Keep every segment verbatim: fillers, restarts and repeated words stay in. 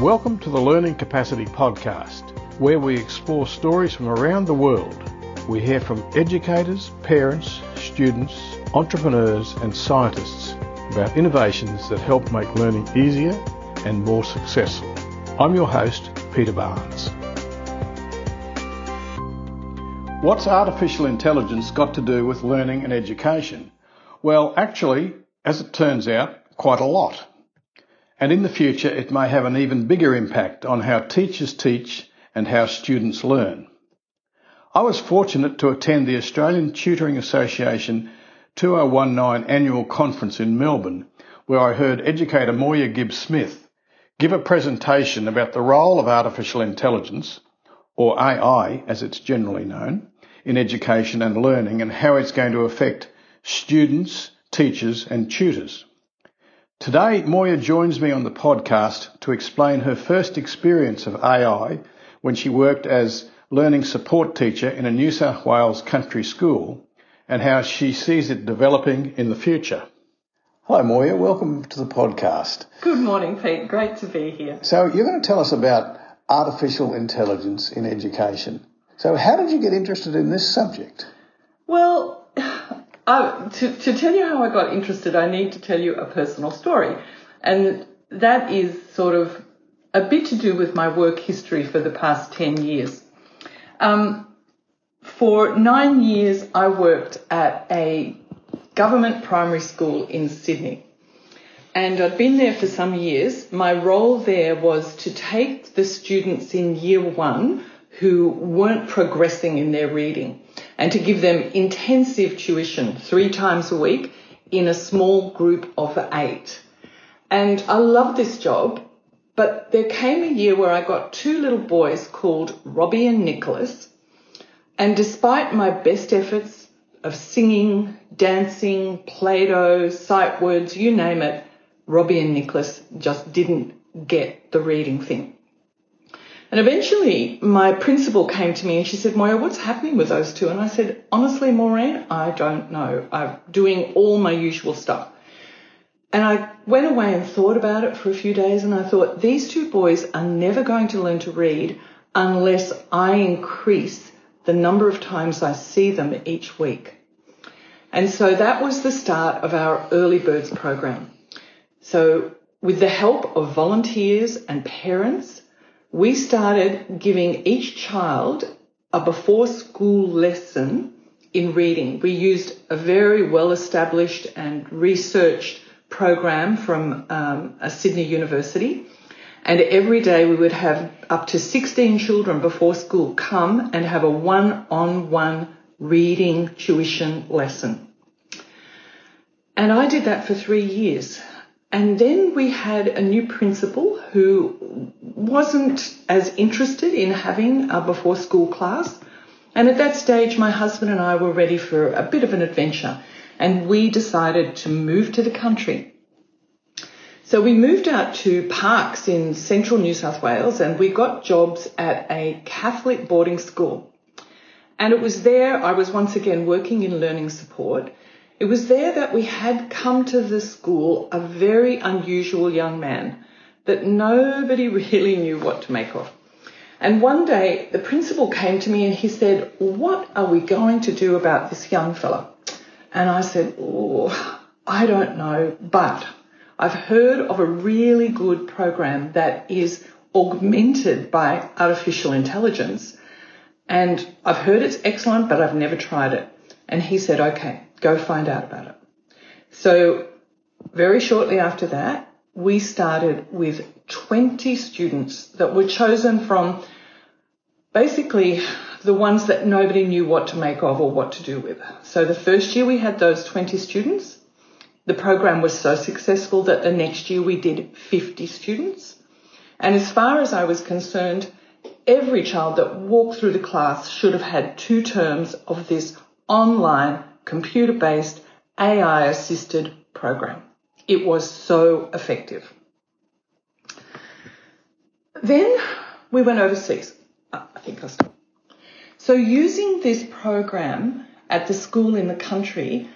Welcome to the Learning Capacity Podcast, where we explore stories from around the world. We hear from educators, parents, students, entrepreneurs and scientists about innovations that help make learning easier and more successful. I'm your host, Peter Barnes. What's artificial intelligence got to do with learning and education? Well, actually, as it turns out, quite a lot. And in the future, it may have an even bigger impact on how teachers teach and how students learn. I was fortunate to attend the Australian Tutoring Association twenty nineteen Annual Conference in Melbourne, where I heard educator Moya Gibbs-Smith give a presentation about the role of artificial intelligence, or A I as it's generally known, in education and learning and how it's going to affect students, teachers and tutors. Today, Moya joins me on the podcast to explain her first experience of A I when she worked as learning support teacher in a New South Wales country school and how she sees it developing in the future. Hello, Moya. Welcome to the podcast. Good morning, Pete. Great to be here. So you're going to tell us about artificial intelligence in education. So how did you get interested in this subject? Well, Uh, to, to tell you how I got interested, I need to tell you a personal story, and that is sort of a bit to do with my work history for the past ten years. Um, for nine years, I worked at a government primary school in Sydney, and I'd been there for some years. My role there was to take the students in year one who weren't progressing in their reading, and to give them intensive tuition three times a week in a small group of eight. And I loved this job, but there came a year where I got two little boys called Robbie and Nicholas, and despite my best efforts of singing, dancing, Play-Doh, sight words, you name it, Robbie and Nicholas just didn't get the reading thing. And eventually my principal came to me and she said, Moya, what's happening with those two? And I said, honestly, Maureen, I don't know. I'm doing all my usual stuff. And I went away and thought about it for a few days, and I thought, these two boys are never going to learn to read unless I increase the number of times I see them each week. And so that was the start of our Early Birds program. So with the help of volunteers and parents, we started giving each child a before-school lesson in reading. We used a very well-established and researched program from um, a Sydney university, and every day we would have up to sixteen children before school come and have a one-on-one reading tuition lesson. And I did that for three years. And then we had a new principal who wasn't as interested in having a before school class. And at that stage, my husband and I were ready for a bit of an adventure, and we decided to move to the country. So we moved out to Parks in central New South Wales, and we got jobs at a Catholic boarding school. And it was there I was once again working in learning support. It was there that we had come to the school a very unusual young man that nobody really knew what to make of. And one day the principal came to me and he said, what are we going to do about this young fella? And I said, oh, I don't know, but I've heard of a really good program that is augmented by artificial intelligence, and I've heard it's excellent, but I've never tried it. And he said, okay, go find out about it. So very shortly after that, we started with twenty students that were chosen from basically the ones that nobody knew what to make of or what to do with. So the first year we had those twenty students. The program was so successful that the next year we did fifty students. And as far as I was concerned, every child that walked through the class should have had two terms of this online computer-based, A I-assisted program. It was so effective. Then we went overseas. Oh, I think I stopped. So using this program at the school in the country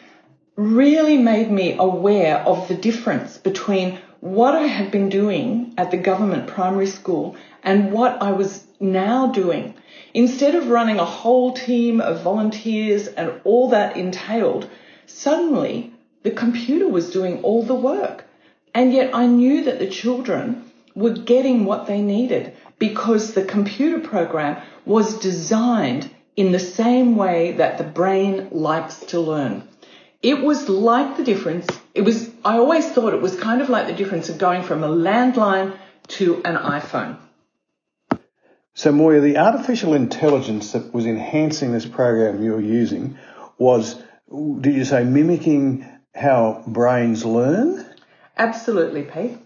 really made me aware of the difference between what I had been doing at the government primary school and what I was now doing. Instead of running a whole team of volunteers and all that entailed, suddenly the computer was doing all the work. And yet I knew that the children were getting what they needed because the computer program was designed in the same way that the brain likes to learn. It was like the difference. It was, I always thought it was kind of like the difference of going from a landline to an iPhone. So, Moya, the artificial intelligence that was enhancing this program you were using was, did you say, mimicking how brains learn? Absolutely, Pete.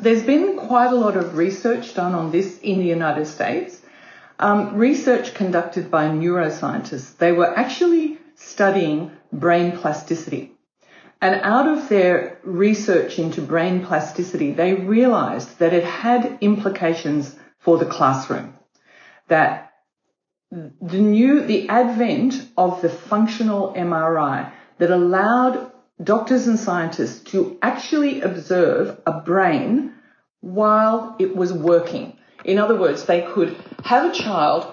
There's been quite a lot of research done on this in the United States. Um, research conducted by neuroscientists. They were actually studying brain plasticity. And out of their research into brain plasticity, they realised that it had implications for the classroom, that the new, the advent of the functional M R I that allowed doctors and scientists to actually observe a brain while it was working. In other words, they could have a child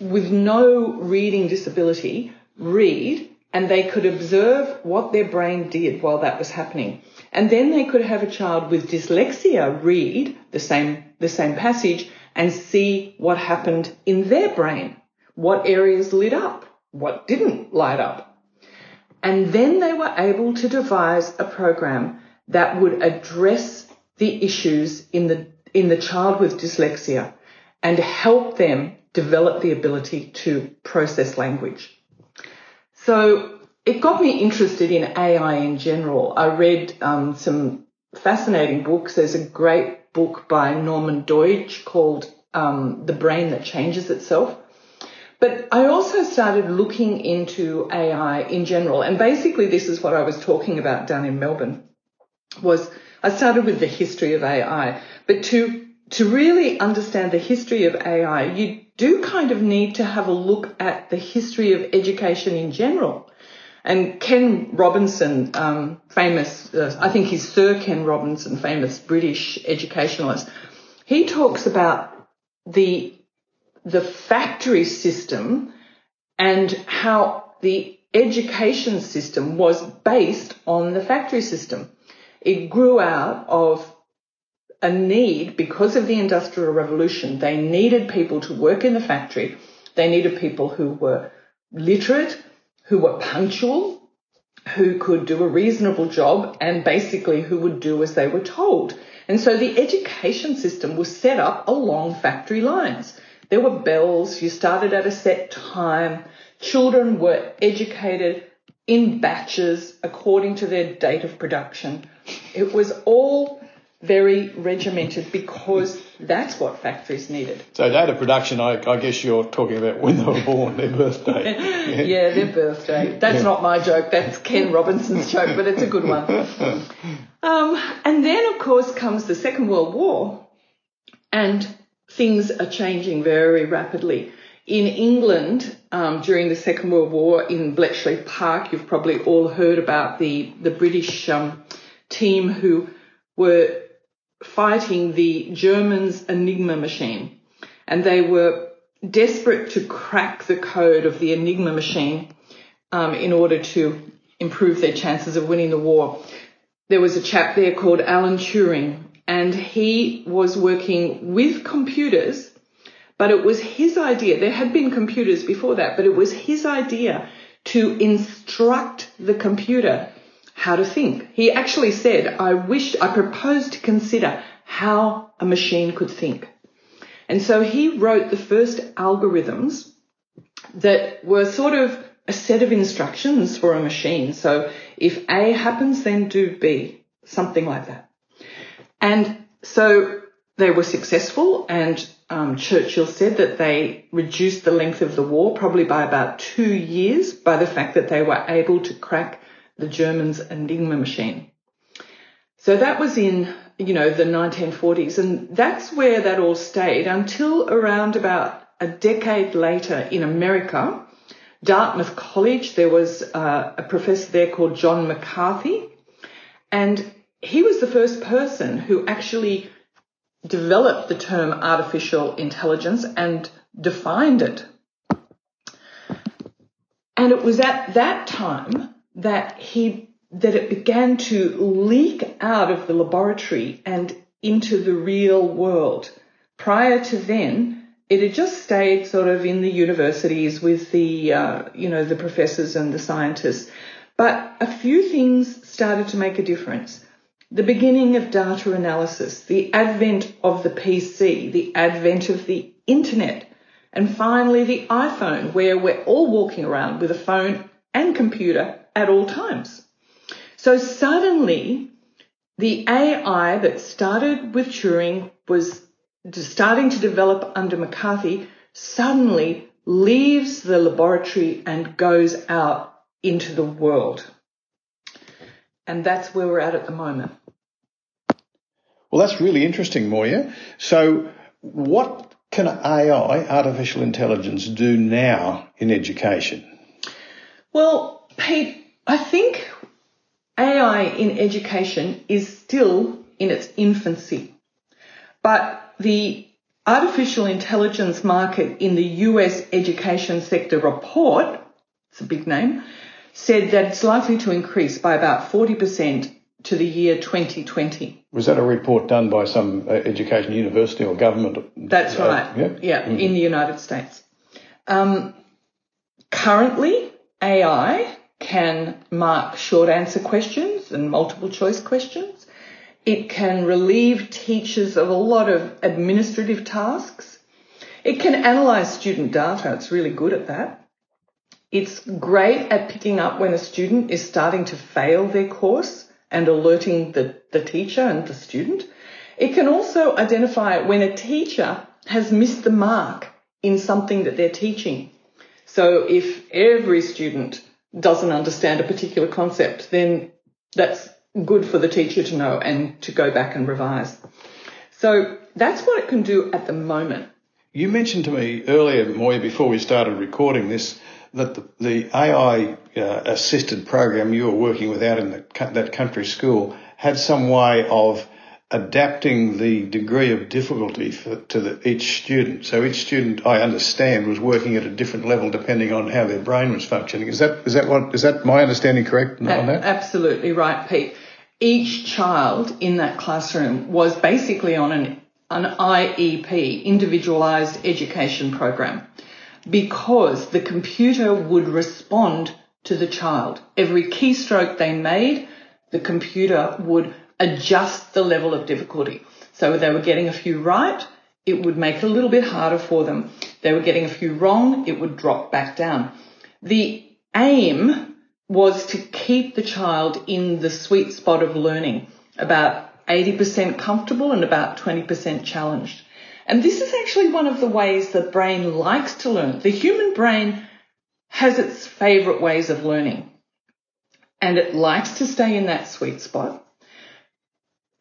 with no reading disability read, and they could observe what their brain did while that was happening. And then they could have a child with dyslexia read the same, the same passage and see what happened in their brain, what areas lit up, what didn't light up. And then they were able to devise a program that would address the issues in the in the child with dyslexia and help them develop the ability to process language. So it got me interested in A I in general. I read um, some fascinating books. There's a great book by Norman Doidge called um, The Brain That Changes Itself. But I also started looking into A I in general. And basically this is what I was talking about down in Melbourne, was I started with the history of A I. But to to really understand the history of A I, you do kind of need to have a look at the history of education in general. And Ken Robinson, um, famous, uh, I think he's Sir Ken Robinson, famous British educationalist, he talks about the the factory system and how the education system was based on the factory system. It grew out of a need because of the Industrial Revolution. They needed people to work in the factory. They needed people who were literate, who were punctual, who could do a reasonable job, and basically who would do as they were told. And so the education system was set up along factory lines. There were bells. You started at a set time. Children were educated in batches according to their date of production. It was all very regimented because that's what factories needed. So date of production, I, I guess you're talking about when they were born, their birthday. Yeah, yeah their birthday. That's yeah. not my joke. That's Ken Robinson's joke, but it's a good one. Um, and then, of course, comes the Second World War, and things are changing very rapidly. In England, um, during the Second World War in Bletchley Park, you've probably all heard about the, the British um, team who were fighting the Germans' Enigma Machine, and they were desperate to crack the code of the Enigma Machine um, in order to improve their chances of winning the war. There was a chap there called Alan Turing, and he was working with computers, but it was his idea. There had been computers before that, but it was his idea to instruct the computer how to think. He actually said, I wish, I proposed to consider how a machine could think. And so he wrote the first algorithms that were sort of a set of instructions for a machine. So if A happens, then do B, something like that. And so they were successful, and um, Churchill said that they reduced the length of the war probably by about two years by the fact that they were able to crack the Germans' Enigma Machine. So that was in, you know, the nineteen forties, and that's where that all stayed until around about a decade later in America, Dartmouth College. There was uh, a professor there called John McCarthy, and he was the first person who actually developed the term artificial intelligence and defined it. And it was at that time that he that it began to leak out of the laboratory and into the real world. Prior to then, it had just stayed sort of in the universities with the, uh, you know, the professors and the scientists. But a few things started to make a difference. The beginning of data analysis, the advent of the P C, the advent of the internet, and finally the iPhone, where we're all walking around with a phone and computer at all times. So suddenly, the A I that started with Turing was starting to develop under McCarthy suddenly leaves the laboratory and goes out into the world. And that's where we're at at the moment. Well, that's really interesting, Moya. So what can A I, artificial intelligence, do now in education? Well, Pete, I think A I in education is still in its infancy. But the artificial intelligence market in the U S education sector report, it's a big name, said that it's likely to increase by about forty percent to the year twenty twenty. Was that a report done by some education university or government? That's uh, right, yeah, yeah mm-hmm. in the United States. Um, currently, A I can mark short answer questions and multiple choice questions. It can relieve teachers of a lot of administrative tasks. It can analyse student data. It's really good at that. It's great at picking up when a student is starting to fail their course and alerting the, the teacher and the student. It can also identify when a teacher has missed the mark in something that they're teaching. So if every student doesn't understand a particular concept, then that's good for the teacher to know and to go back and revise. So that's what it can do at the moment. You mentioned to me earlier, Moya, before we started recording this, that the, the A I-assisted uh, program you were working with out in the, that country school had some way of adapting the degree of difficulty for, to the, each student. So each student, I understand, was working at a different level depending on how their brain was functioning. Is that is that what is that my understanding correct on that? Absolutely right, Pete. Each child in that classroom was basically on an an I E P, Individualized Education Program, because the computer would respond to the child. Every keystroke they made, the computer would adjust the level of difficulty. So they were getting a few right, it would make it a little bit harder for them. They were getting a few wrong, it would drop back down. The aim was to keep the child in the sweet spot of learning, about eighty percent comfortable and about twenty percent challenged. And this is actually one of the ways the brain likes to learn. The human brain has its favourite ways of learning, and it likes to stay in that sweet spot.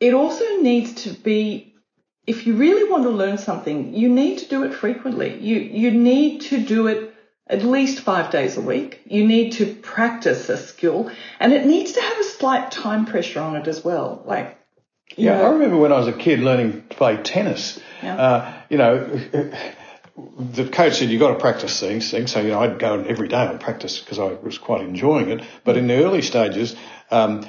It also needs to be, if you really want to learn something, you need to do it frequently. You, you need to do it at least five days a week. You need to practice a skill, and it needs to have a slight time pressure on it as well, like, You yeah, know. I remember when I was a kid learning to play tennis, yeah. uh, you know, the coach said, you've got to practice these things. So, you know, I'd go every day and practice because I was quite enjoying it. But in the early stages, um,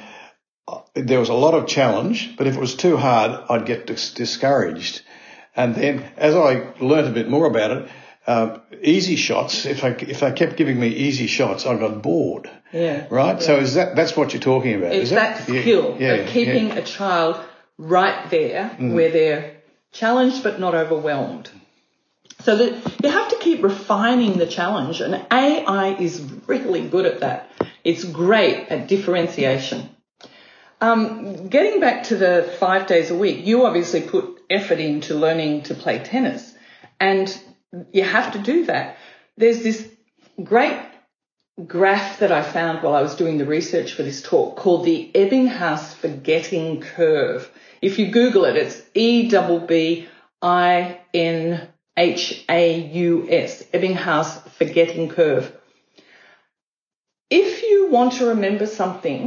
there was a lot of challenge, but if it was too hard, I'd get dis- discouraged. And then as I learnt a bit more about it, Uh, easy shots. If I if they kept giving me easy shots, I got bored. Yeah. Right. Yeah. So is that that's what you're talking about? It's is that, that skill yeah, of keeping yeah. a child right there mm. where they're challenged but not overwhelmed. So that you have to keep refining the challenge, and A I is really good at that. It's great at differentiation. Um, getting back to the five days a week, you obviously put effort into learning to play tennis, and you have to do that. There's this great graph that I found while I was doing the research for this talk called the Ebbinghaus Forgetting Curve. If you Google it, it's E B B I N H A U S, Ebbinghaus Forgetting Curve. If you want to remember something,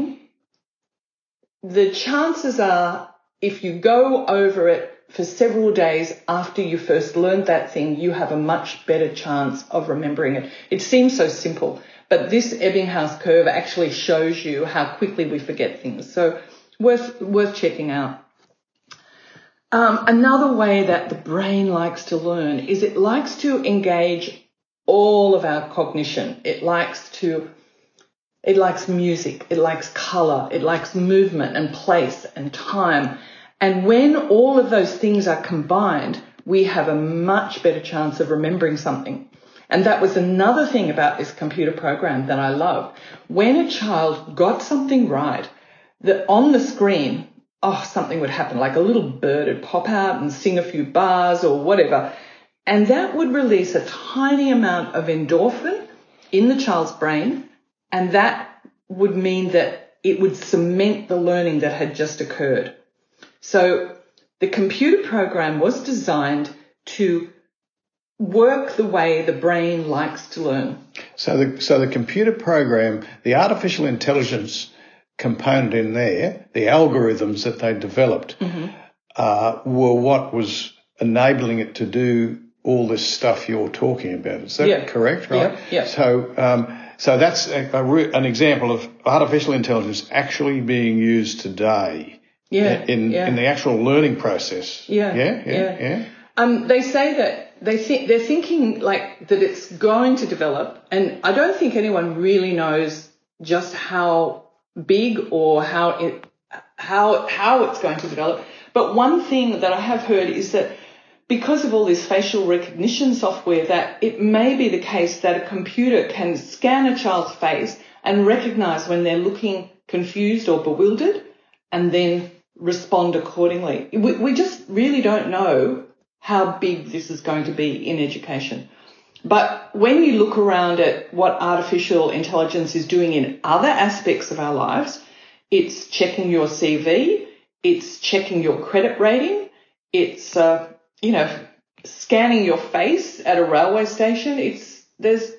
the chances are if you go over it for several days after you first learned that thing, you have a much better chance of remembering it. It seems so simple, but this Ebbinghaus curve actually shows you how quickly we forget things. So worth worth checking out. Um, another way that the brain likes to learn is it likes to engage all of our cognition. It likes to, it likes music, it likes colour, it likes movement and place and time. And when all of those things are combined, we have a much better chance of remembering something. And that was another thing about this computer program that I love. When a child got something right, that on the screen, oh, something would happen, like a little bird would pop out and sing a few bars or whatever. And that would release a tiny amount of endorphin in the child's brain, and that would mean that it would cement the learning that had just occurred. So the computer program was designed to work the way the brain likes to learn. So the, so the computer program, the artificial intelligence component in there, the algorithms that they developed, mm-hmm. uh, were what was enabling it to do all this stuff you're talking about. Is that yeah. correct? Right. Yeah. yeah. So, um, so that's a, a re- an example of artificial intelligence actually being used today. Yeah. In yeah. in the actual learning process. Yeah. Yeah. Yeah. yeah. yeah. Um, they say that they think they're thinking like that it's going to develop, and I don't think anyone really knows just how big or how it how how it's going to develop. But one thing that I have heard is that because of all this facial recognition software, that it may be the case that a computer can scan a child's face and recognise when they're looking confused or bewildered and then respond accordingly. We, we just really don't know how big this is going to be in education. But when you look around at what artificial intelligence is doing in other aspects of our lives, it's checking your C V, it's checking your credit rating, it's, uh, you know, scanning your face at a railway station. It's, there's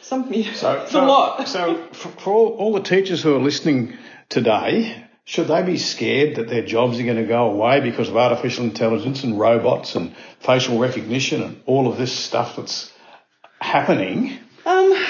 some, you know, so, it's so, a lot. So for all, all the teachers who are listening today, should they be scared that their jobs are going to go away because of artificial intelligence and robots and facial recognition and all of this stuff that's happening? Um,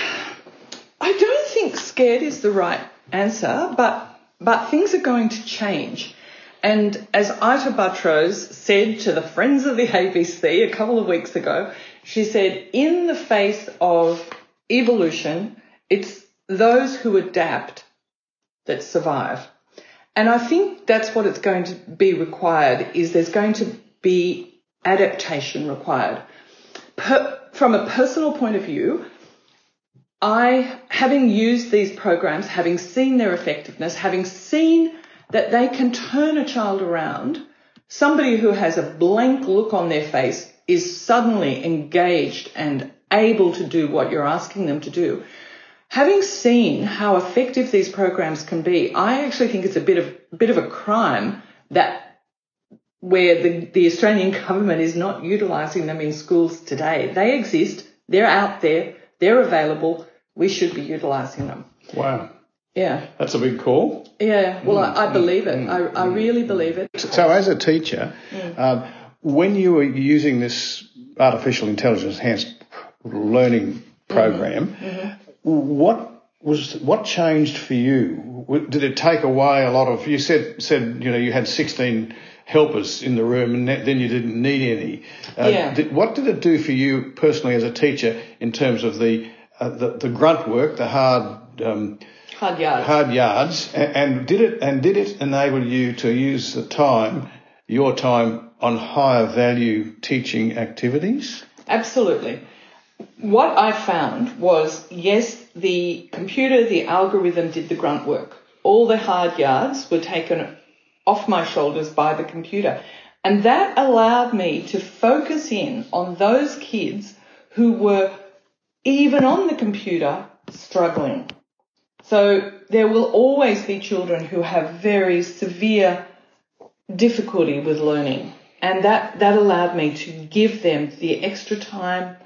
I don't think scared is the right answer, but but things are going to change. And as Ita Buttrose said to the Friends of the A B C a couple of weeks ago, she said, in the face of evolution, it's those who adapt that survive. And I think that's what it's going to be required, is there's going to be adaptation required. Per, from a personal point of view, I, having used these programs, having seen their effectiveness, having seen that they can turn a child around, somebody who has a blank look on their face is suddenly engaged and able to do what you're asking them to do. Having seen how effective these programs can be, I actually think it's a bit of bit of a crime that where the, the Australian government is not utilising them in schools today. They exist, they're out there, they're available, we should be utilising them. Wow. Yeah. That's a big call. Yeah, well, mm, I, I believe it. Mm, I, I really mm, believe it. So as a teacher, mm. um, when you were using this artificial intelligence enhanced learning program, mm-hmm. Mm-hmm. What was what changed for you? Did it take away a lot of? You said said you know you had sixteen helpers in the room, and then you didn't need any. Uh, yeah. Did, what did it do for you personally as a teacher in terms of the uh, the, the grunt work, the hard um, hard yards? Hard yards, and, and did it and did it enable you to use the time, your time, on higher value teaching activities? Absolutely. What I found was, yes, the computer, the algorithm did the grunt work. All the hard yards were taken off my shoulders by the computer. And that allowed me to focus in on those kids who were, even on the computer, struggling. So there will always be children who have very severe difficulty with learning. And that, that allowed me to give them the extra time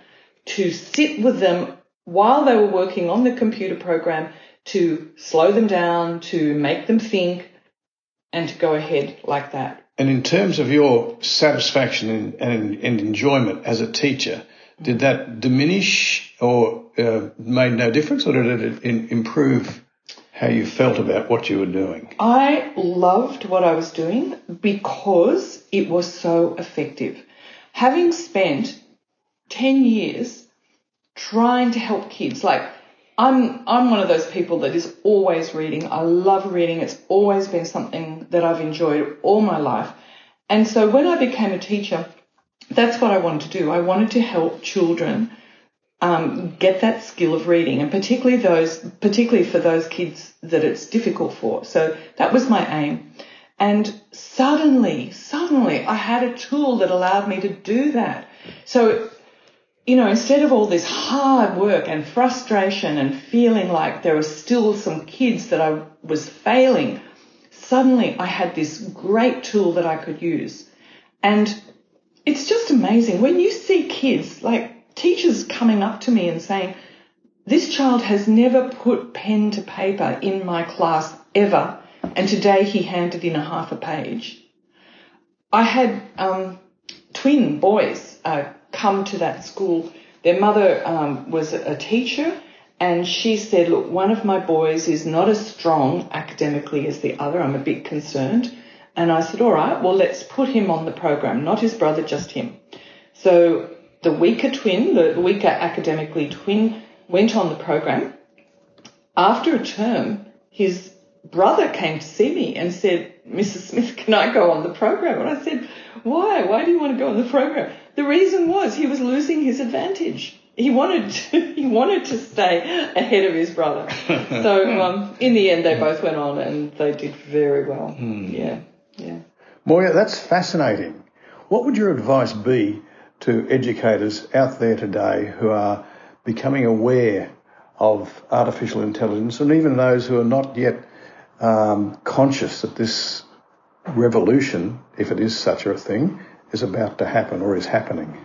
to sit with them while they were working on the computer program, to slow them down, to make them think, and to go ahead like that. And in terms of your satisfaction and, and enjoyment as a teacher, did that diminish or uh, made no difference, or did it improve how you felt about what you were doing? I loved what I was doing because it was so effective. Having spent ten years trying to help kids, like I'm I'm one of those people that is always reading. I love reading. It's always been something that I've enjoyed all my life. And so when I became a teacher, that's what I wanted to do. I wanted to help children um, get that skill of reading, and particularly those, particularly for those kids that it's difficult for. So that was my aim. And suddenly, suddenly I had a tool that allowed me to do that. So, you know, instead of all this hard work and frustration and feeling like there were still some kids that I was failing, suddenly I had this great tool that I could use. And it's just amazing when you see kids, like teachers coming up to me and saying, this child has never put pen to paper in my class ever, and today he handed in a half a page. I had um, twin boys uh, come to that school. Their mother um, was a teacher, and she said, look, one of my boys is not as strong academically as the other. I'm a bit concerned. And I said, all right, well, let's put him on the program, not his brother, just him. So the weaker twin, the weaker academically twin, went on the program. After a term, his brother came to see me and said, Missus Smith, can I go on the program? And I said, why? Why do you want to go on the program? The reason was he was losing his advantage. He wanted to, he wanted to stay ahead of his brother. So um, in the end, they both went on and they did very well. Mm. Yeah. Yeah. Moya, that's fascinating. What would your advice be to educators out there today who are becoming aware of artificial intelligence, and even those who are not yet um, conscious that this revolution, if it is such a thing, is about to happen or is happening?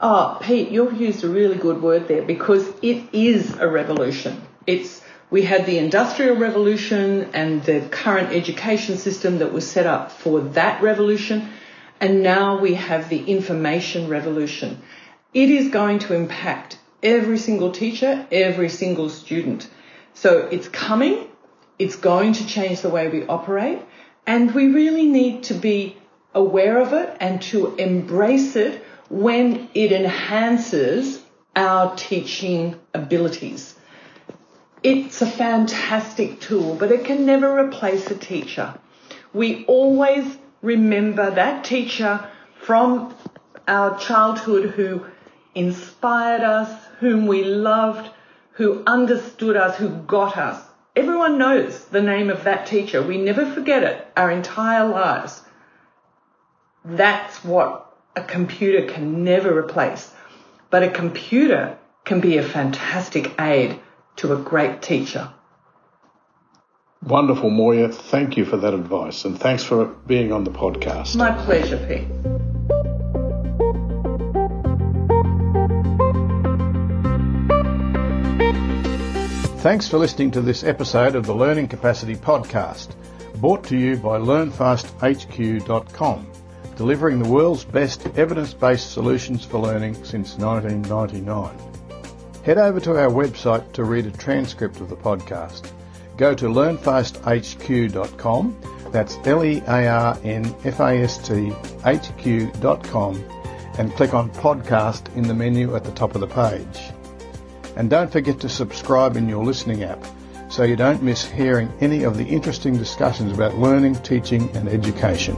Oh, Pete, you've used a really good word there, because it is a revolution. It's We had the Industrial Revolution and the current education system that was set up for that revolution, and now we have the information revolution. It is going to impact every single teacher, every single student. So it's coming, it's going to change the way we operate, and we really need to be aware of it and to embrace it when it enhances our teaching abilities. It's a fantastic tool, but it can never replace a teacher. We always remember that teacher from our childhood who inspired us, whom we loved, who understood us, who got us. Everyone knows the name of that teacher. We never forget it our entire lives. That's what a computer can never replace. But a computer can be a fantastic aid to a great teacher. Wonderful, Moya. Thank you for that advice, and thanks for being on the podcast. My pleasure, Pete. Thanks for listening to this episode of the Learning Capacity Podcast, brought to you by learn fast H Q dot com, delivering the world's best evidence-based solutions for learning since nineteen ninety-nine. Head over to our website to read a transcript of the podcast. Go to learn fast H Q dot com, that's L E A R N F A S T H Q dot com, and click on Podcast in the menu at the top of the page. And don't forget to subscribe in your listening app so you don't miss hearing any of the interesting discussions about learning, teaching and education.